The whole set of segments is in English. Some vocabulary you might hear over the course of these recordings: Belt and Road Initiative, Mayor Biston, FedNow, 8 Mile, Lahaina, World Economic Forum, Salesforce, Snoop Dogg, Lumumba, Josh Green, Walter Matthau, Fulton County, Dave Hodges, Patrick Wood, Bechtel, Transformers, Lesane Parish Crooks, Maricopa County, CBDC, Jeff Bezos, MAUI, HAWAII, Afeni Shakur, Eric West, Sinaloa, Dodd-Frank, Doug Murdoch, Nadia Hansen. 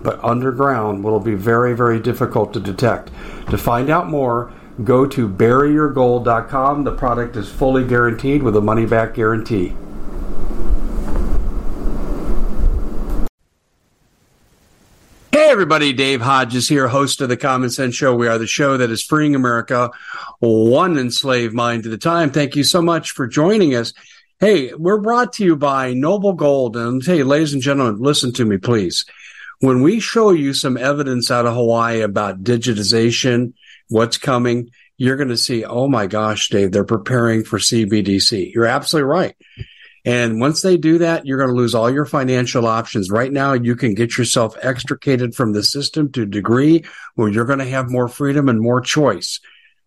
but underground will be very, very difficult to detect. To find out more, go to buryyourgold.com. The product is fully guaranteed with a money-back guarantee. Hey everybody, Dave Hodges here, host of The Common Sense Show. We are the show that is freeing America one enslaved mind at a time. Thank you so much for joining us. Hey, we're brought to you by Noble Gold. And I'll tell you, ladies and gentlemen, listen to me, please. When we show you some evidence out of Hawaii about digitization, what's coming, you're going to see, oh my gosh, Dave, they're preparing for CBDC. You're absolutely right. And once they do that, you're going to lose all your financial options. Right now, you can get yourself extricated from the system to a degree where you're going to have more freedom and more choice.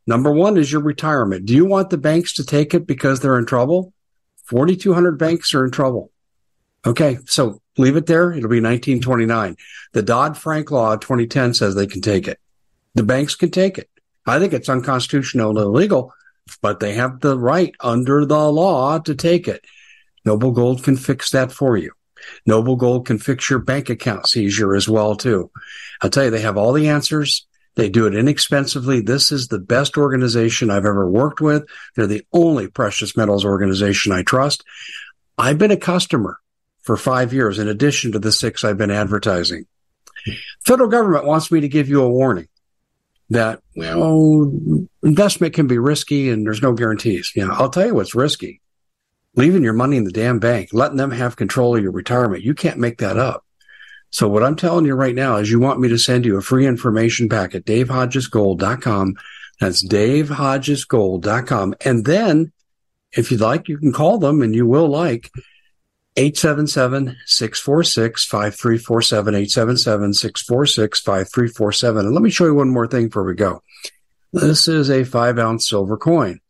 Number one is your retirement. Do you want the banks to take it because they're in trouble? 4,200 banks are in trouble. Okay, so leave it there. It'll be 1929. The Dodd-Frank law of 2010 says they can take it. The banks can take it. I think it's unconstitutional and illegal, but they have the right under the law to take it. Noble Gold can fix that for you. Noble Gold can fix your bank account seizure as well, too. I'll tell you, they have all the answers. They do it inexpensively. This is the best organization I've ever worked with. They're the only precious metals organization I trust. I've been a customer for 5 years, in addition to the 6 I've been advertising. Federal government wants me to give you a warning that, well, investment can be risky and there's no guarantees. You know, I'll tell you what's risky. Leaving your money in the damn bank, letting them have control of your retirement. You can't make that up. So what I'm telling you right now is you want me to send you a free information packet, DaveHodgesGold.com. That's DaveHodgesGold.com. And then, if you'd like, you can call them, and you will like 877-646-5347, 877-646-5347. And let me show you one more thing before we go. This is a 5-ounce silver coin.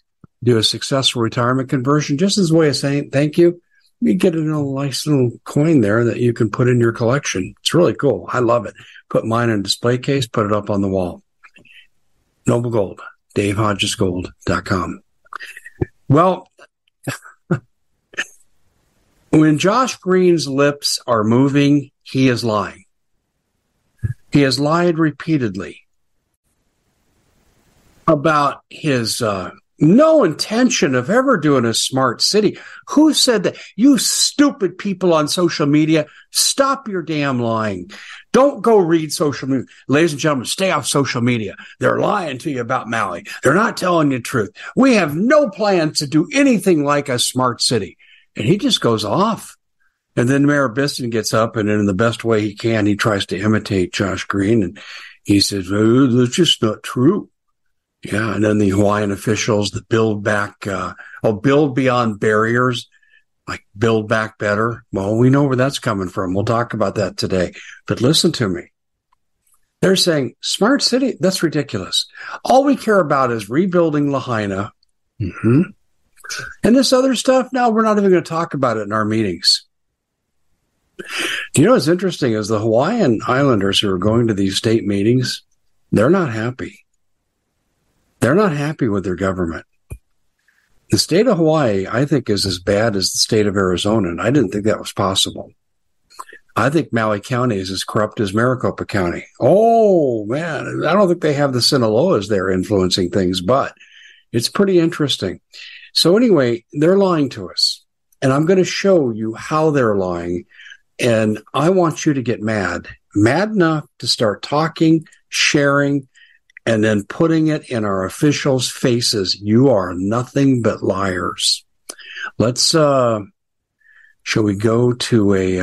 Do a successful retirement conversion just as a way of saying thank you. You get a nice little coin there that you can put in your collection. It's really cool. I love it. Put mine in a display case, put it up on the wall. Noble Gold, DaveHodgesGold.com. Well, when Josh Green's lips are moving, he is lying. He has lied repeatedly about his no intention of ever doing a smart city. Who said that? You stupid people on social media, stop your damn lying. Don't go read social media. Ladies and gentlemen, stay off social media. They're lying to you about Maui. They're not telling you the truth. We have no plans to do anything like a smart city. And he just goes off. And then Mayor Biston gets up, and in the best way he can, he tries to imitate Josh Green. And he says, well, that's just not true. Yeah, and then the Hawaiian officials, the build beyond barriers, like build back better. Well, we know where that's coming from. We'll talk about that today. But listen to me. They're saying, smart city, that's ridiculous. All we care about is rebuilding Lahaina. Mm-hmm. And this other stuff, now we're not even going to talk about it in our meetings. Do you know what's interesting is the Hawaiian Islanders who are going to these state meetings, they're not happy. They're not happy with their government. The state of Hawaii, I think, is as bad as the state of Arizona, and I didn't think that was possible. I think Maui County is as corrupt as Maricopa County. Oh, man, I don't think they have the Sinaloas there influencing things, but it's pretty interesting. So anyway, they're lying to us, and I'm going to show you how they're lying, and I want you to get mad enough to start talking, sharing, and then putting it in our officials' faces. You are nothing but liars. Let's Shall we go to a,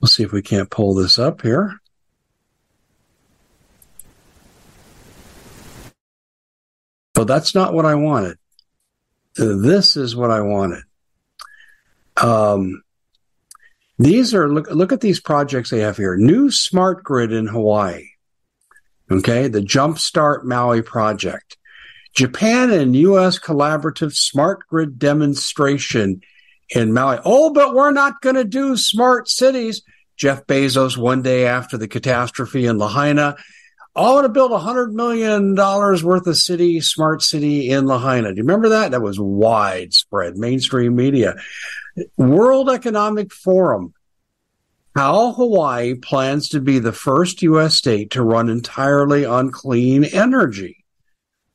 we'll see if we can't pull this up here. Well, that's not what I wanted. This is what I wanted. These are, look at these projects they have here. New smart grid in Hawaii. Okay, the Jumpstart Maui project. Japan and U.S. collaborative smart grid demonstration in Maui. Oh, but we're not going to do smart cities. Jeff Bezos, one day after the catastrophe in Lahaina, I want to build $100 million worth of city, smart city in Lahaina. Do you remember that? That was widespread, mainstream media. World Economic Forum. How Hawaii plans to be the first U.S. state to run entirely on clean energy.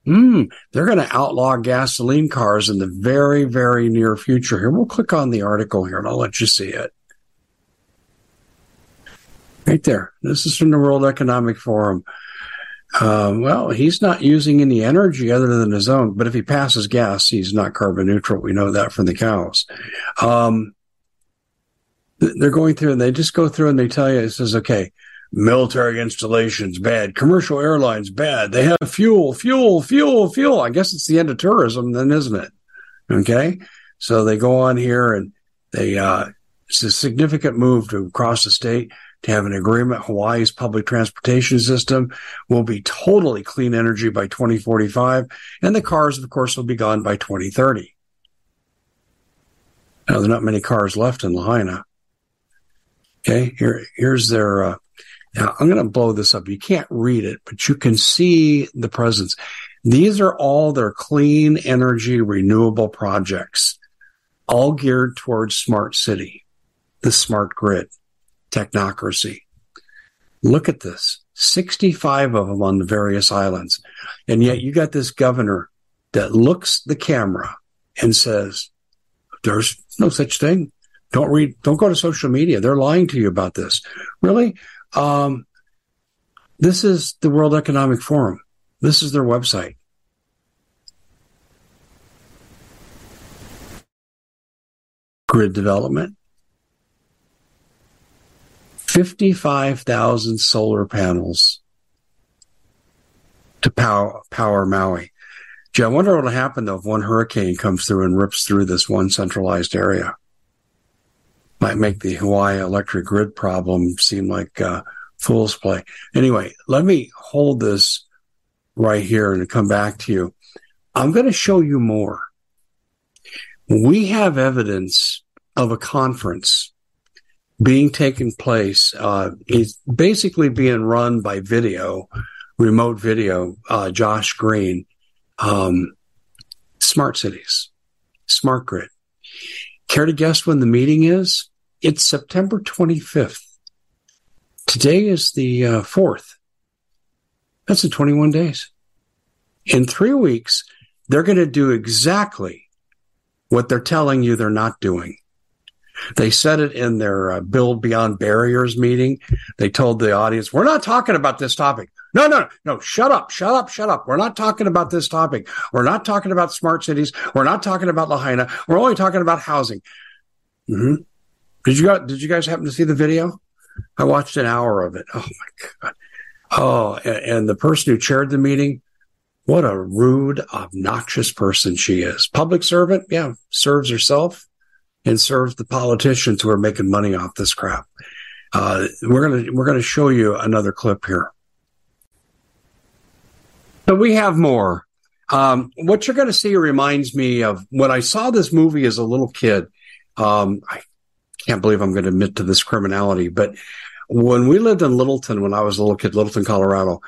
They're going to outlaw gasoline cars in the very, very near future. Here, we'll click on the article here, and I'll let you see it. Right there. This is from the World Economic Forum. Well, he's not using any energy other than his own, but if he passes gas, he's not carbon neutral. We know that from the cows. They're going through, and they just go through, and they tell you, it says, okay, military installations, bad. Commercial airlines, bad. They have fuel. I guess it's the end of tourism then, isn't it? Okay? So they go on here, and they it's a significant move to cross the state. To have an agreement, Hawaii's public transportation system will be totally clean energy by 2045, and the cars, of course, will be gone by 2030. Now, there are not many cars left in Lahaina. Okay, here's their... now, I'm going to blow this up. You can't read it, but you can see the presence. These are all their clean energy renewable projects, all geared towards smart city, the smart grid. Technocracy. Look at this. 65 of them on the various islands. And yet you got this governor that looks the camera and says, there's no such thing. Don't go to social media. They're lying to you about this. Really? This is the World Economic Forum. This is their website. Grid development. 55,000 solar panels to power Maui. Gee, I wonder what will happen, though, if one hurricane comes through and rips through this one centralized area. Might make the Hawaii electric grid problem seem like fool's play. Anyway, let me hold this right here and come back to you. I'm going to show you more. We have evidence of a conference being taken place, is basically being run by video, remote video, Josh Green, smart cities, smart grid. Care to guess when the meeting is? It's September 25th. Today is the 4th. That's in 21 days. In 3 weeks, they're going to do exactly what they're telling you they're not doing. They said it in their Build Beyond Barriers meeting. They told the audience, we're not talking about this topic. No, shut up. We're not talking about this topic. We're not talking about smart cities. We're not talking about Lahaina. We're only talking about housing. Mm-hmm. Did you guys happen to see the video? I watched an hour of it. Oh, my God. Oh, and the person who chaired the meeting, what a rude, obnoxious person she is. Public servant, yeah, serves herself. And serve the politicians who are making money off this crap. We're gonna show you another clip here. So we have more. What you're gonna see reminds me of when I saw this movie as a little kid. I can't believe I'm gonna admit to this criminality, but when we lived in Littleton, when I was a little kid, Littleton, Colorado,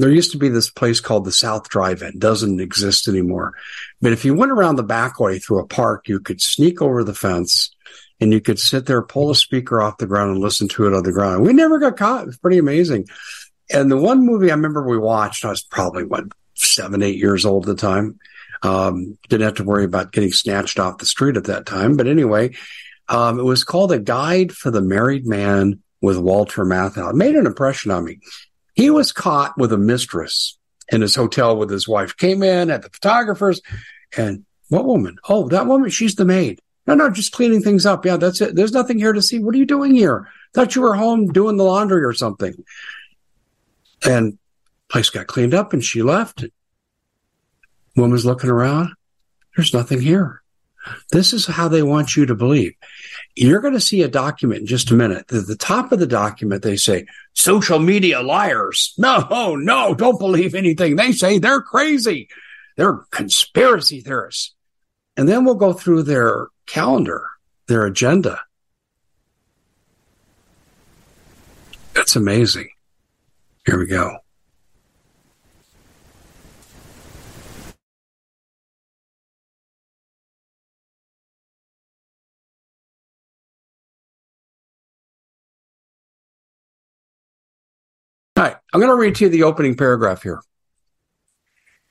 there used to be this place called the South Drive-In. Doesn't exist anymore. But if you went around the back way through a park, you could sneak over the fence and you could sit there, pull a speaker off the ground and listen to it on the ground. We never got caught. It was pretty amazing. And the one movie I remember we watched, I was probably, 7, 8 years old at the time. Didn't have to worry about getting snatched off the street at that time. But anyway, it was called A Guide for the Married Man with Walter Matthau. It made an impression on me. He was caught with a mistress in his hotel with his wife. Came in at the photographer's and What woman? Oh, that woman. She's the maid. No, just cleaning things up. Yeah, that's it. There's nothing here to see. What are you doing here? Thought you were home doing the laundry or something. And place got cleaned up and she left. Woman's looking around. There's nothing here. This is how they want you to believe. You're going to see a document in just a minute. At the top of the document, they say, social media liars. No, don't believe anything they say. They're crazy. They're conspiracy theorists. And then we'll go through their calendar, their agenda. That's amazing. Here we go. All right, I'm going to read to you the opening paragraph here.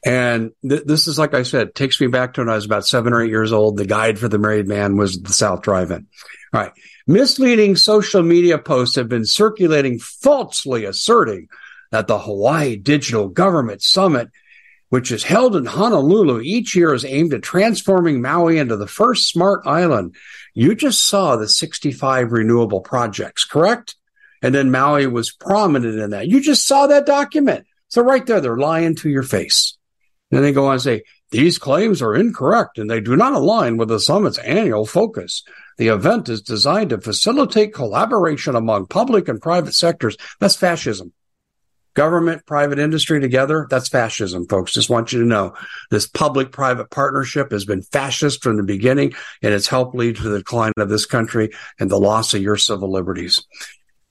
And this is, like I said, takes me back to when I was about 7 or 8 years old. The guide for the married man was the South Drive-In. All right. Misleading social media posts have been circulating, falsely asserting that the Hawaii Digital Government Summit, which is held in Honolulu each year, is aimed at transforming Maui into the first smart island. You just saw the 65 renewable projects, correct? And then Maui was prominent in that. You just saw that document. So right there, they're lying to your face. Then they go on and say, these claims are incorrect and they do not align with the summit's annual focus. The event is designed to facilitate collaboration among public and private sectors. That's fascism. Government, private industry together, that's fascism, folks. Just want you to know this public-private partnership has been fascist from the beginning, and it's helped lead to the decline of this country and the loss of your civil liberties.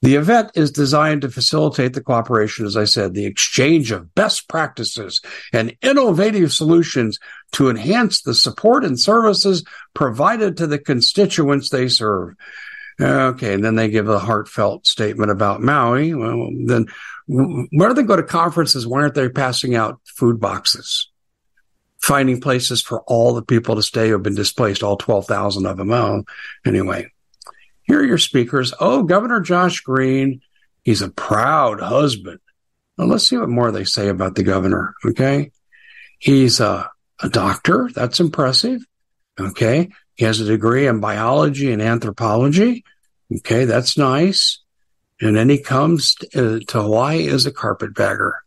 The event is designed to facilitate the cooperation, as I said, the exchange of best practices and innovative solutions to enhance the support and services provided to the constituents they serve. Okay, and then they give a heartfelt statement about Maui. Well, then where do they go to conferences? Why aren't they passing out food boxes? Finding places for all the people to stay who have been displaced, all 12,000 of them. Oh, anyway. Here are your speakers. Oh, Governor Josh Green, he's a proud husband. Well, let's see what more they say about the governor, okay? He's a doctor. That's impressive, okay? He has a degree in biology and anthropology. Okay, that's nice. And then he comes to Hawaii as a carpetbagger.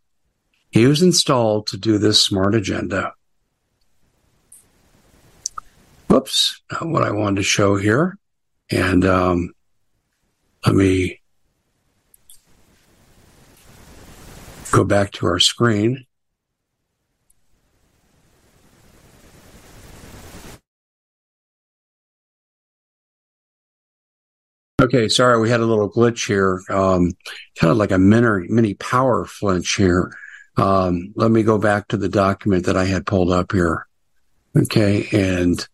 He was installed to do this smart agenda. Whoops, not what I wanted to show here. And let me go back to our screen. Okay, sorry, we had a little glitch here, kind of like a mini power flinch here. Let me go back to the document that I had pulled up here. Okay, and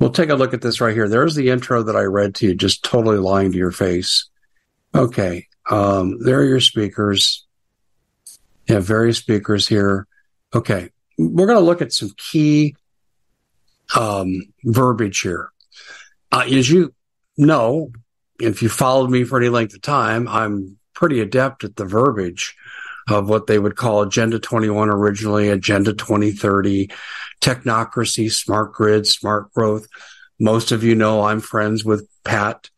we'll take a look at this right here. There's the intro that I read to you, just totally lying to your face. Okay, there are your speakers. You have various speakers here. Okay, we're going to look at some key verbiage here. As you know, if you followed me for any length of time, I'm pretty adept at the verbiage of what they would call Agenda 21 originally, Agenda 2030, technocracy, smart grid, smart growth. Most of you know I'm friends with Patrick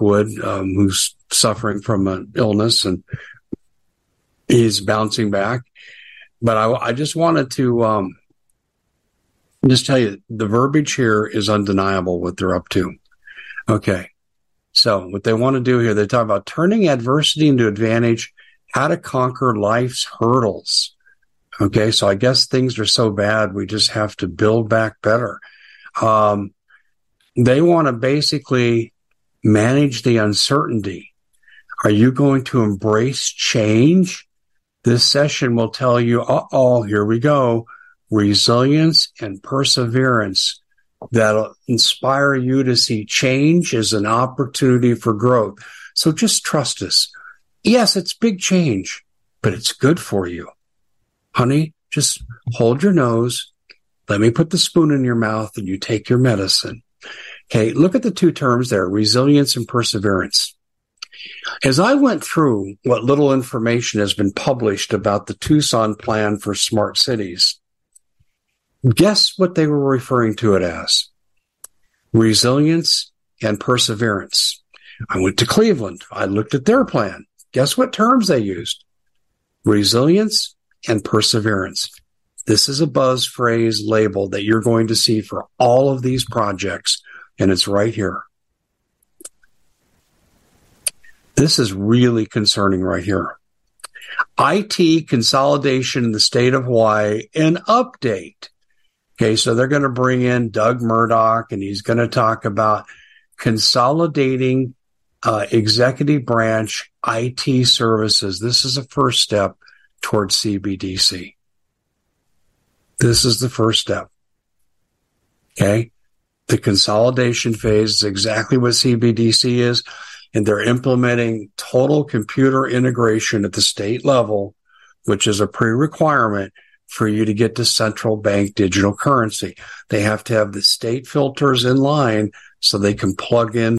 Wood, who's suffering from an illness, and he's bouncing back. But I just wanted to just tell you, the verbiage here is undeniable what they're up to. Okay, so what they want to do here, they talk about turning adversity into advantage, how to conquer life's hurdles. Okay, so I guess things are so bad, we just have to build back better. They want to basically manage the uncertainty. Are you going to embrace change? This session will tell you, here we go, resilience and perseverance that'll inspire you to see change as an opportunity for growth. So just trust us. Yes, it's big change, but it's good for you. Honey, just hold your nose. Let me put the spoon in your mouth and you take your medicine. Okay, look at the two terms there, resilience and perseverance. As I went through what little information has been published about the Tucson plan for smart cities, Guess what they were referring to it as? Resilience and perseverance. I went to Cleveland. I looked at their plan. Guess what terms they used? Resilience and perseverance. This is a buzz phrase label that you're going to see for all of these projects, and it's right here. This is really concerning right here. IT consolidation in the state of Hawaii, an update. Okay, so they're going to bring in Doug Murdoch, and he's going to talk about consolidating executive branch IT services. This is a first step towards CBDC. This is the first step. Okay, the consolidation phase is exactly what CBDC is, and they're implementing total computer integration at the state level, which is a prerequirement for you to get to central bank digital currency. They have to have the state filters in line so they can plug in.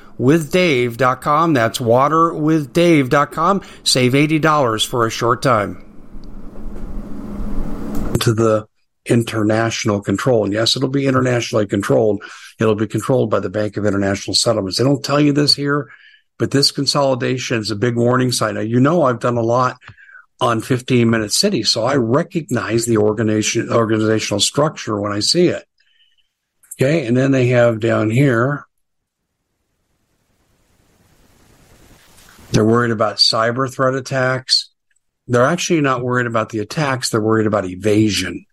That's waterwithdave.com. Save $80 for a short time. To the international control. And yes, it'll be internationally controlled. It'll be controlled by the Bank of International Settlements. They don't tell you this here, but this consolidation is a big warning sign. Now, you know I've done a lot on 15-minute cities, so I recognize the organizational structure when I see it. Okay, and then they have down here, they're worried about cyber threat attacks. They're actually not worried about the attacks. They're worried about evasion.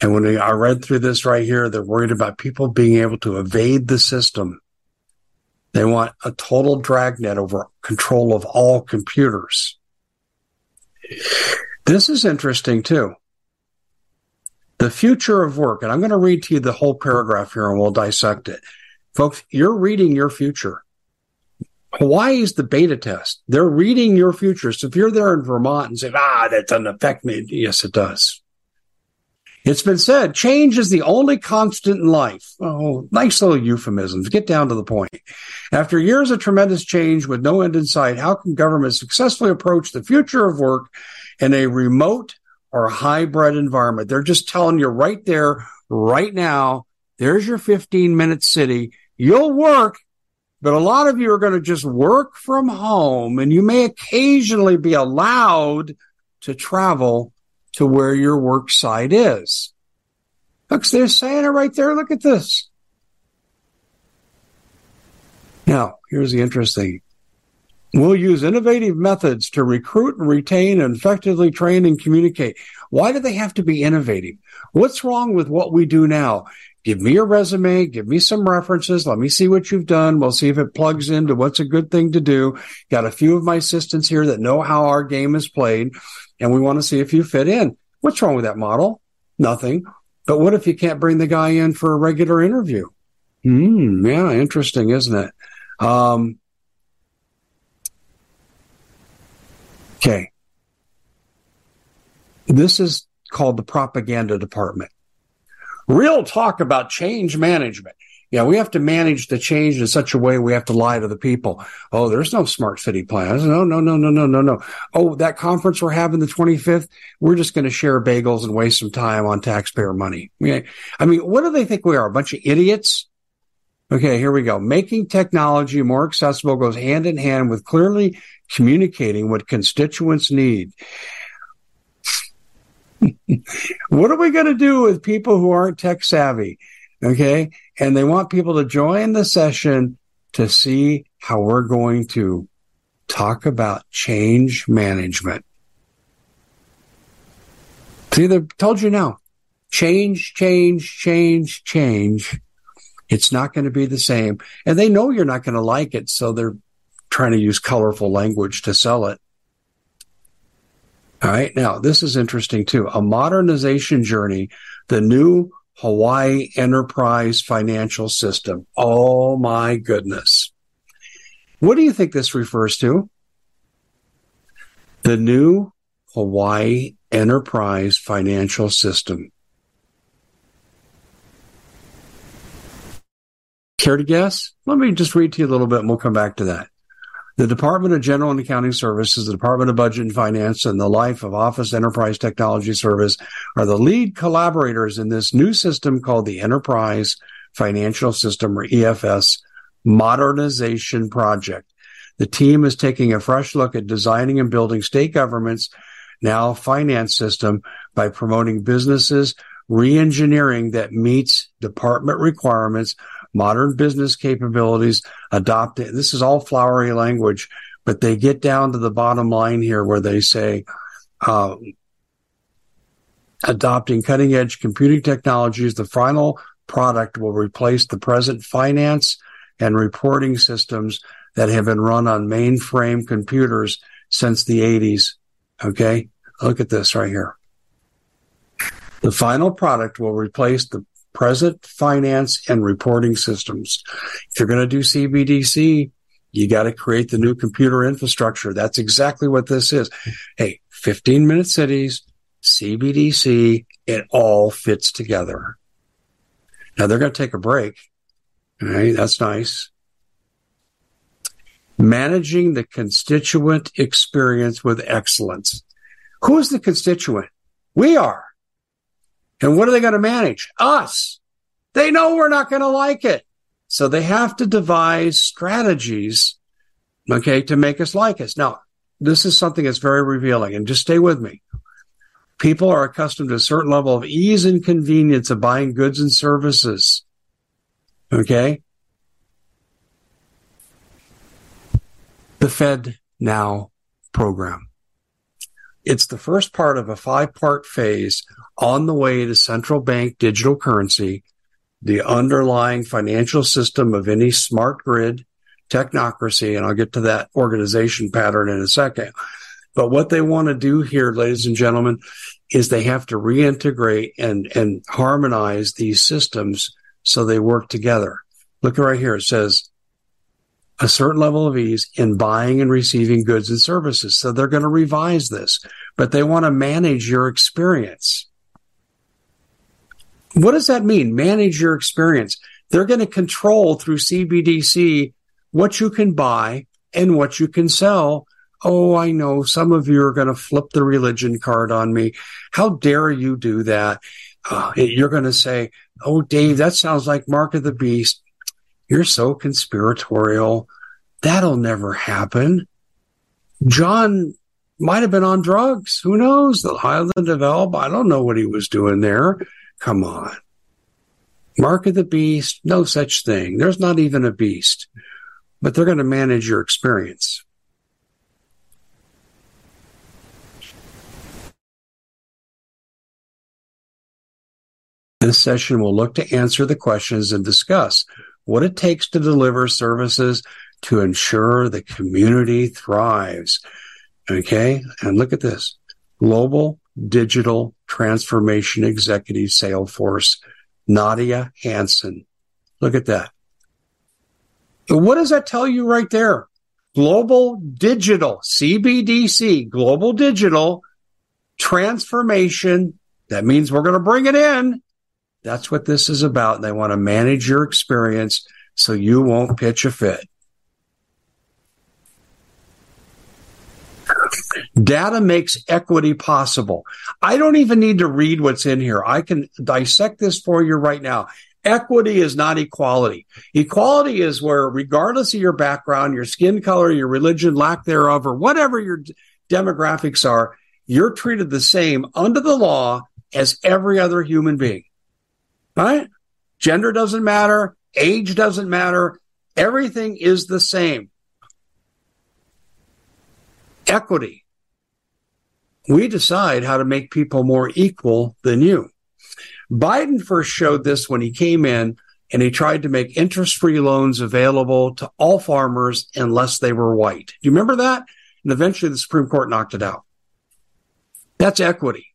And when I read through this right here, they're worried about people being able to evade the system. They want a total dragnet over control of all computers. This is interesting, too. The future of work. And I'm going to read to you the whole paragraph here, and we'll dissect it. Folks, you're reading your future. Hawaii is the beta test. They're reading your future. So if you're there in Vermont and say, that doesn't affect me. Yes, it does. It's been said, change is the only constant in life. Oh, nice little euphemisms. Get down to the point. After years of tremendous change with no end in sight, how can government successfully approach the future of work in a remote or hybrid environment? They're just telling you right there, right now, There's your 15-minute city. You'll work, but a lot of you are going to just work from home, and you may occasionally be allowed to travel to where your work site is. Look, they're saying it right there. Look at this. Now, here's the interesting. We'll use innovative methods to recruit and retain and effectively train and communicate. Why do they have to be innovative? What's wrong with what we do now? Give me your resume. Give me some references. Let me see what you've done. We'll see if it plugs into what's a good thing to do. Got a few of my assistants here that know how our game is played, and we want to see if you fit in. What's wrong with that model? Nothing. But what if you can't bring the guy in for a regular interview? Yeah, interesting, isn't it? Okay. This is called the propaganda department. Real talk about change management. Yeah, we have to manage the change in such a way we have to lie to the people. Oh, there's no smart city plans. No. Oh, that conference we're having the 25th, we're just going to share bagels and waste some time on taxpayer money. Okay. I mean, what do they think we are, a bunch of idiots? Okay, here we go. Making technology more accessible goes hand in hand with clearly communicating what constituents need. What are we going to do with people who aren't tech savvy? Okay, and they want people to join the session to see how we're going to talk about change management. See, they've told you now. Change. It's not going to be the same. And they know you're not going to like it, so they're trying to use colorful language to sell it. All right, now, this is interesting, too. A modernization journey, the new Hawaii Enterprise Financial System. Oh, my goodness. What do you think this refers to? The new Hawaii Enterprise Financial System. Care to guess? Let me just read to you a little bit, and we'll come back to that. The Department of General and Accounting Services, the Department of Budget and Finance, and the Life of Office Enterprise Technology Service are the lead collaborators in this new system called the Enterprise Financial System, or EFS, Modernization Project. The team is taking a fresh look at designing and building state government's now finance system by promoting businesses reengineering that meets department requirements, modern business capabilities, adopted. This is all flowery language, but they get down to the bottom line here where they say adopting cutting-edge computing technologies, the final product will replace the present finance and reporting systems that have been run on mainframe computers since the 80s. Okay, look at this right here. The final product will replace the present finance and reporting systems. If you're going to do CBDC, you got to create the new computer infrastructure. That's exactly what this is. Hey, 15-minute cities, CBDC, it all fits together. Now, they're going to take a break. All right, that's nice. Managing the constituent experience with excellence. Who is the constituent? We are. And what are they going to manage? Us. They know we're not going to like it. So they have to devise strategies, okay, to make us like us. Now, this is something that's very revealing, and just stay with me. People are accustomed to a certain level of ease and convenience of buying goods and services, okay? The Fed Now program. It's the first part of a five-part phase on the way to central bank digital currency, the underlying financial system of any smart grid technocracy, and I'll get to that organization pattern in a second. But what they want to do here, ladies and gentlemen, is they have to reintegrate and harmonize these systems so they work together. Look right here. It says a certain level of ease in buying and receiving goods and services. So they're going to revise this, but they want to manage your experience. What does that mean? Manage your experience. They're going to control through CBDC what you can buy and what you can sell. Oh, I know some of you are going to flip the religion card on me. How dare you do that? You're going to say, oh, Dave, that sounds like Mark of the Beast. You're so conspiratorial. That'll never happen. John might have been on drugs. Who knows? The island of Elba. I don't know what he was doing there. Come on. Mark of the Beast, no such thing. There's not even a beast. But they're going to manage your experience. This session will look to answer the questions and discuss what it takes to deliver services to ensure the community thrives. Okay? And look at this. Global Digital Transformation Executive Salesforce, Nadia Hansen. Look at that. What does that tell you right there? Global Digital, CBDC, Global Digital Transformation. That means we're going to bring it in. That's what this is about. They want to manage your experience so you won't pitch a fit. Data makes equity possible. I don't even need to read what's in here. I can dissect this for you right now. Equity is not equality. Equality is where, regardless of your background, your skin color, your religion, lack thereof, or whatever your demographics are, you're treated the same under the law as every other human being. Right? Gender doesn't matter. Age doesn't matter. Everything is the same. Equity. We decide how to make people more equal than you. Biden first showed this when he came in, and he tried to make interest-free loans available to all farmers unless they were white. Do you remember that? And eventually the Supreme Court knocked it out. That's equity.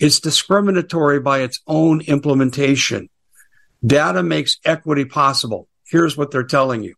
It's discriminatory by its own implementation. Data makes equity possible. Here's what they're telling you.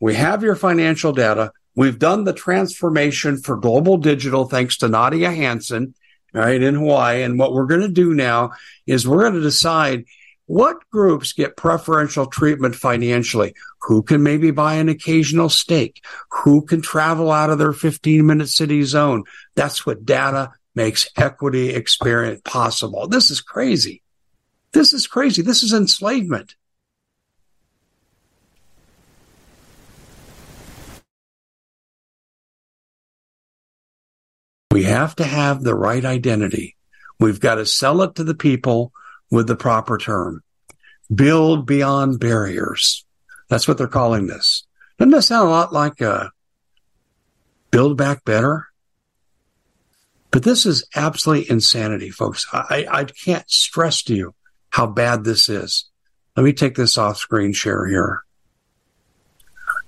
We have your financial data. We've done the transformation for global digital thanks to Nadia Hansen, right, in Hawaii. And what we're going to do now is we're going to decide what groups get preferential treatment financially, who can maybe buy an occasional steak, who can travel out of their 15-minute city zone. That's what data makes equity experience possible. This is crazy. This is crazy. This is enslavement. We have to have the right identity. We've got to sell it to the people with the proper term. Build beyond barriers. That's what they're calling this. Doesn't that sound a lot like Build Back Better? But this is absolutely insanity, folks. I can't stress to you how bad this is. Let me take this off-screen share here.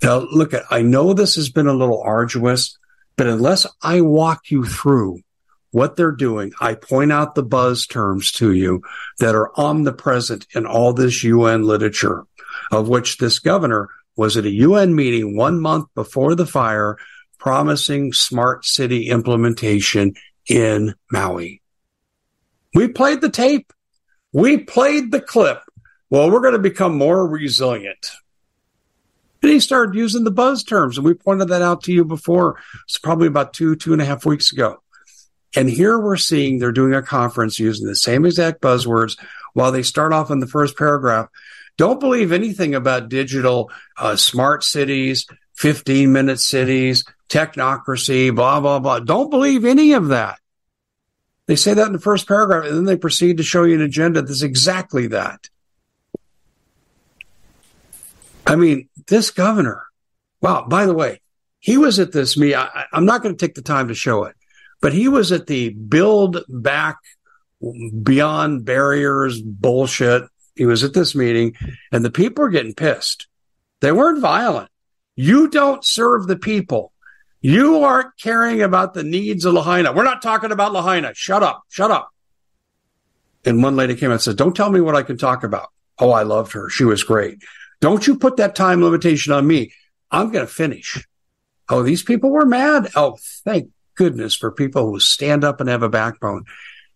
Now, look, I know this has been a little arduous, but unless I walk you through what they're doing, I point out the buzz terms to you that are omnipresent in all this UN literature, of which this governor was at a UN meeting 1 month before the fire promising smart city implementation in Maui. We played the tape. We played the clip. Well, we're going to become more resilient. And he started using the buzz terms, and we pointed that out to you before. It's probably about two and a half weeks ago. And here we're seeing they're doing a conference using the same exact buzzwords while they start off in the first paragraph. Don't believe anything about digital smart cities, 15-minute cities, technocracy, blah, blah, blah. Don't believe any of that. They say that in the first paragraph, and then they proceed to show you an agenda that's exactly that. I mean, this governor, wow, by the way, he was at this meeting. I'm not going to take the time to show it, but he was at the Build Back Beyond Barriers bullshit. He was at this meeting, and the people are getting pissed. They weren't violent. You don't serve the people. You aren't caring about the needs of Lahaina. We're not talking about Lahaina. Shut up. Shut up. And one lady came out and said, don't tell me what I can talk about. Oh, I loved her. She was great. Don't you put that time limitation on me. I'm going to finish. Oh, these people were mad. Oh, thank goodness for people who stand up and have a backbone.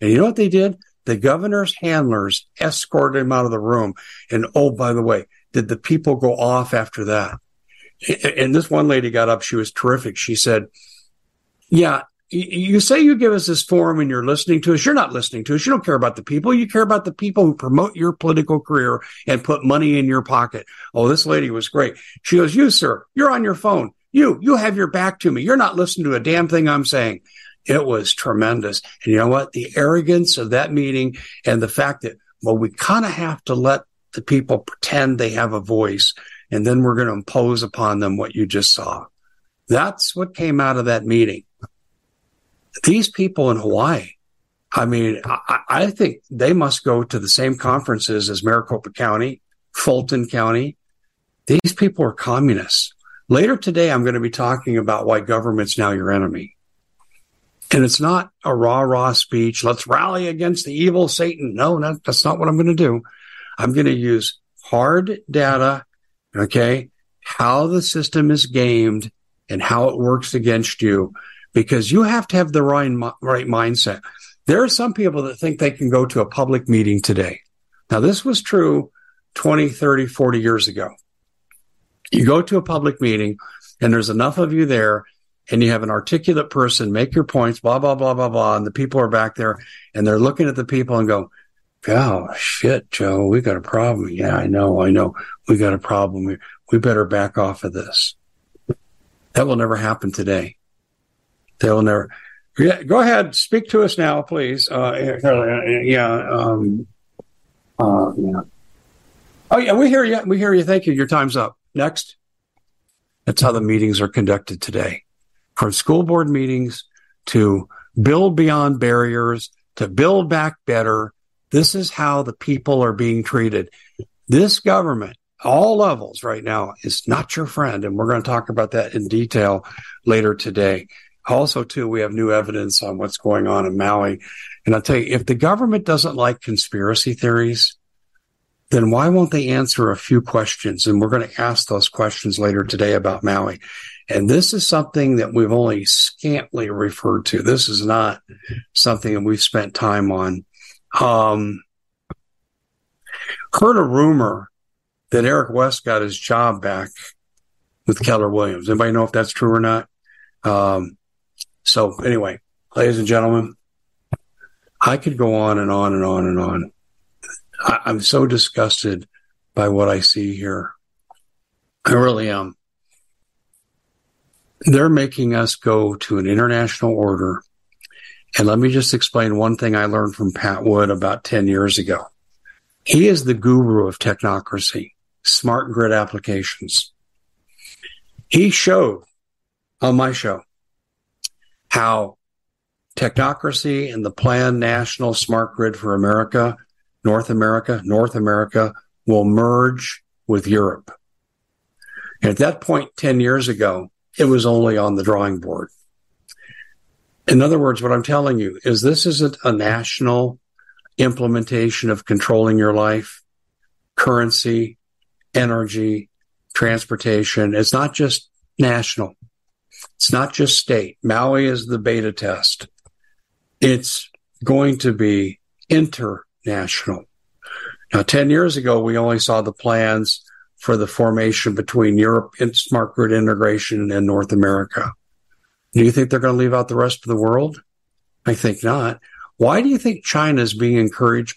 And you know what they did? The governor's handlers escorted him out of the room. And oh, by the way, did the people go off after that? And this one lady got up. She was terrific. She said, yeah, You say you give us this forum and you're listening to us. You're not listening to us. You don't care about the people. You care about the people who promote your political career and put money in your pocket. Oh, this lady was great. She goes, you, sir, you're on your phone. You have your back to me. You're not listening to a damn thing I'm saying. It was tremendous. And you know what? The arrogance of that meeting and the fact that, well, we kind of have to let the people pretend they have a voice, and then we're going to impose upon them what you just saw. That's what came out of that meeting. These people in Hawaii, I mean, I think they must go to the same conferences as Maricopa County, Fulton County. These people are communists. Later today, I'm going to be talking about why government's now your enemy. And it's not a rah-rah speech. Let's rally against the evil Satan. No, that's not what I'm going to do. I'm going to use hard data, okay, how the system is gamed and how it works against you, because you have to have the right mindset. There are some people that think they can go to a public meeting today. Now, this was true 20, 30, 40 years ago. You go to a public meeting and there's enough of you there, and you have an articulate person make your points, blah, blah, blah, blah, blah, and the people are back there, and they're looking at the people and go, oh, shit, Joe, we got a problem. Yeah, I know. We got a problem. We better back off of this. That will never happen today. They will never. Yeah, go ahead. Speak to us now, please. Yeah. Oh, yeah, we hear you. We hear you. Thank you. Your time's up. Next. That's how the meetings are conducted today. From school board meetings to build beyond barriers to build back better. This is how the people are being treated. This government, all levels right now, is not your friend. And we're going to talk about that in detail later today. Also, too, we have new evidence on what's going on in Maui. And I'll tell you, if the government doesn't like conspiracy theories, then why won't they answer a few questions? And we're going to ask those questions later today about Maui. And this is something that we've only scantily referred to. This is not something that we've spent time on. Heard a rumor that Eric West got his job back with Keller Williams. Anybody know if that's true or not? So anyway, ladies and gentlemen, I could go on and on and on and on. I'm so disgusted by what I see here. I really am. They're making us go to an international order. And let me just explain one thing I learned from Pat Wood about 10 years ago. He is the guru of technocracy, smart grid applications. He showed on my show how technocracy and the planned national smart grid for America, North America will merge with Europe. And at that point, 10 years ago, it was only on the drawing board. In other words, what I'm telling you is this isn't a national implementation of controlling your life, currency, energy, transportation. It's not just national. It's not just state. Maui is the beta test. It's going to be international. Now, 10 years ago, we only saw the plans for the formation between Europe and smart grid integration and North America. Do you think they're going to leave out the rest of the world? I think not. Why do you think China is being encouraged?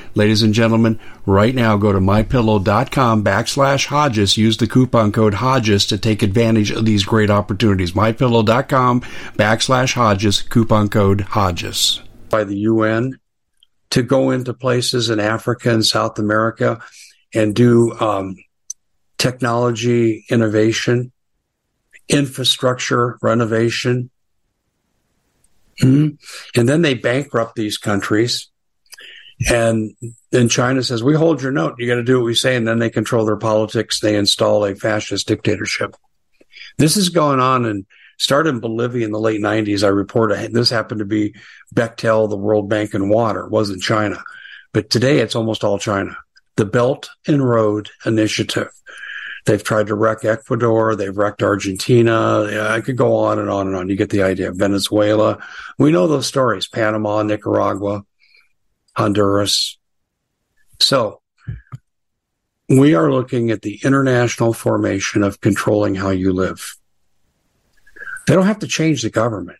Ladies and gentlemen, right now go to MyPillow.com/Hodges. Use the coupon code Hodges to take advantage of these great opportunities. MyPillow.com/Hodges, coupon code Hodges. By the UN to go into places in Africa and South America and do technology innovation, infrastructure renovation. Mm-hmm. And then they bankrupt these countries. And then China says, we hold your note. You got to do what we say. And then they control their politics. They install a fascist dictatorship. This is going on and started in Bolivia in the late 90s. I reported this happened to be Bechtel, the World Bank, and water. It wasn't China. But today it's almost all China. The Belt and Road Initiative. They've tried to wreck Ecuador. They've wrecked Argentina. Yeah, I could go on and on and on. You get the idea. Venezuela. We know those stories. Panama, Nicaragua, Honduras. So we are looking at the international formation of controlling how you live. They don't have to change the government.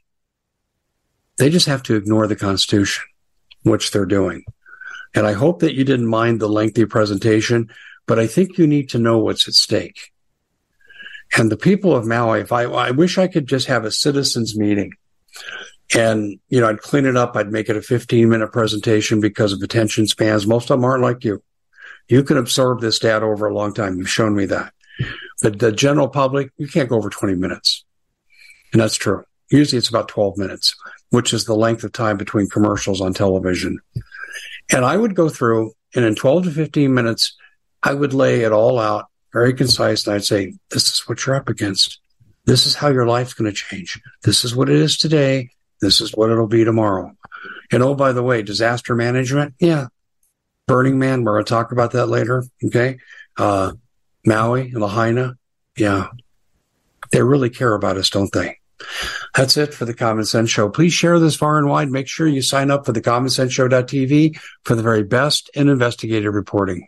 They just have to ignore the Constitution, which they're doing. And I hope that you didn't mind the lengthy presentation, but I think you need to know what's at stake. And the people of Maui, if I wish I could just have a citizens meeting and, you know, I'd clean it up. I'd make it a 15-minute presentation because of attention spans. Most of them aren't like you. You can absorb this data over a long time. You've shown me that. But the general public, you can't go over 20 minutes. And that's true. Usually it's about 12 minutes, which is the length of time between commercials on television. And I would go through, and in 12 to 15 minutes, I would lay it all out, very concise, and I'd say, this is what you're up against. This is how your life's going to change. This is what it is today. This is what it'll be tomorrow. And oh, by the way, disaster management? Yeah. Burning Man, we're going to talk about that later, okay? Maui, Lahaina, yeah. They really care about us, don't they? That's it for the Common Sense Show. Please share this far and wide. Make sure you sign up for the commonsenseshow.tv for the very best in investigative reporting.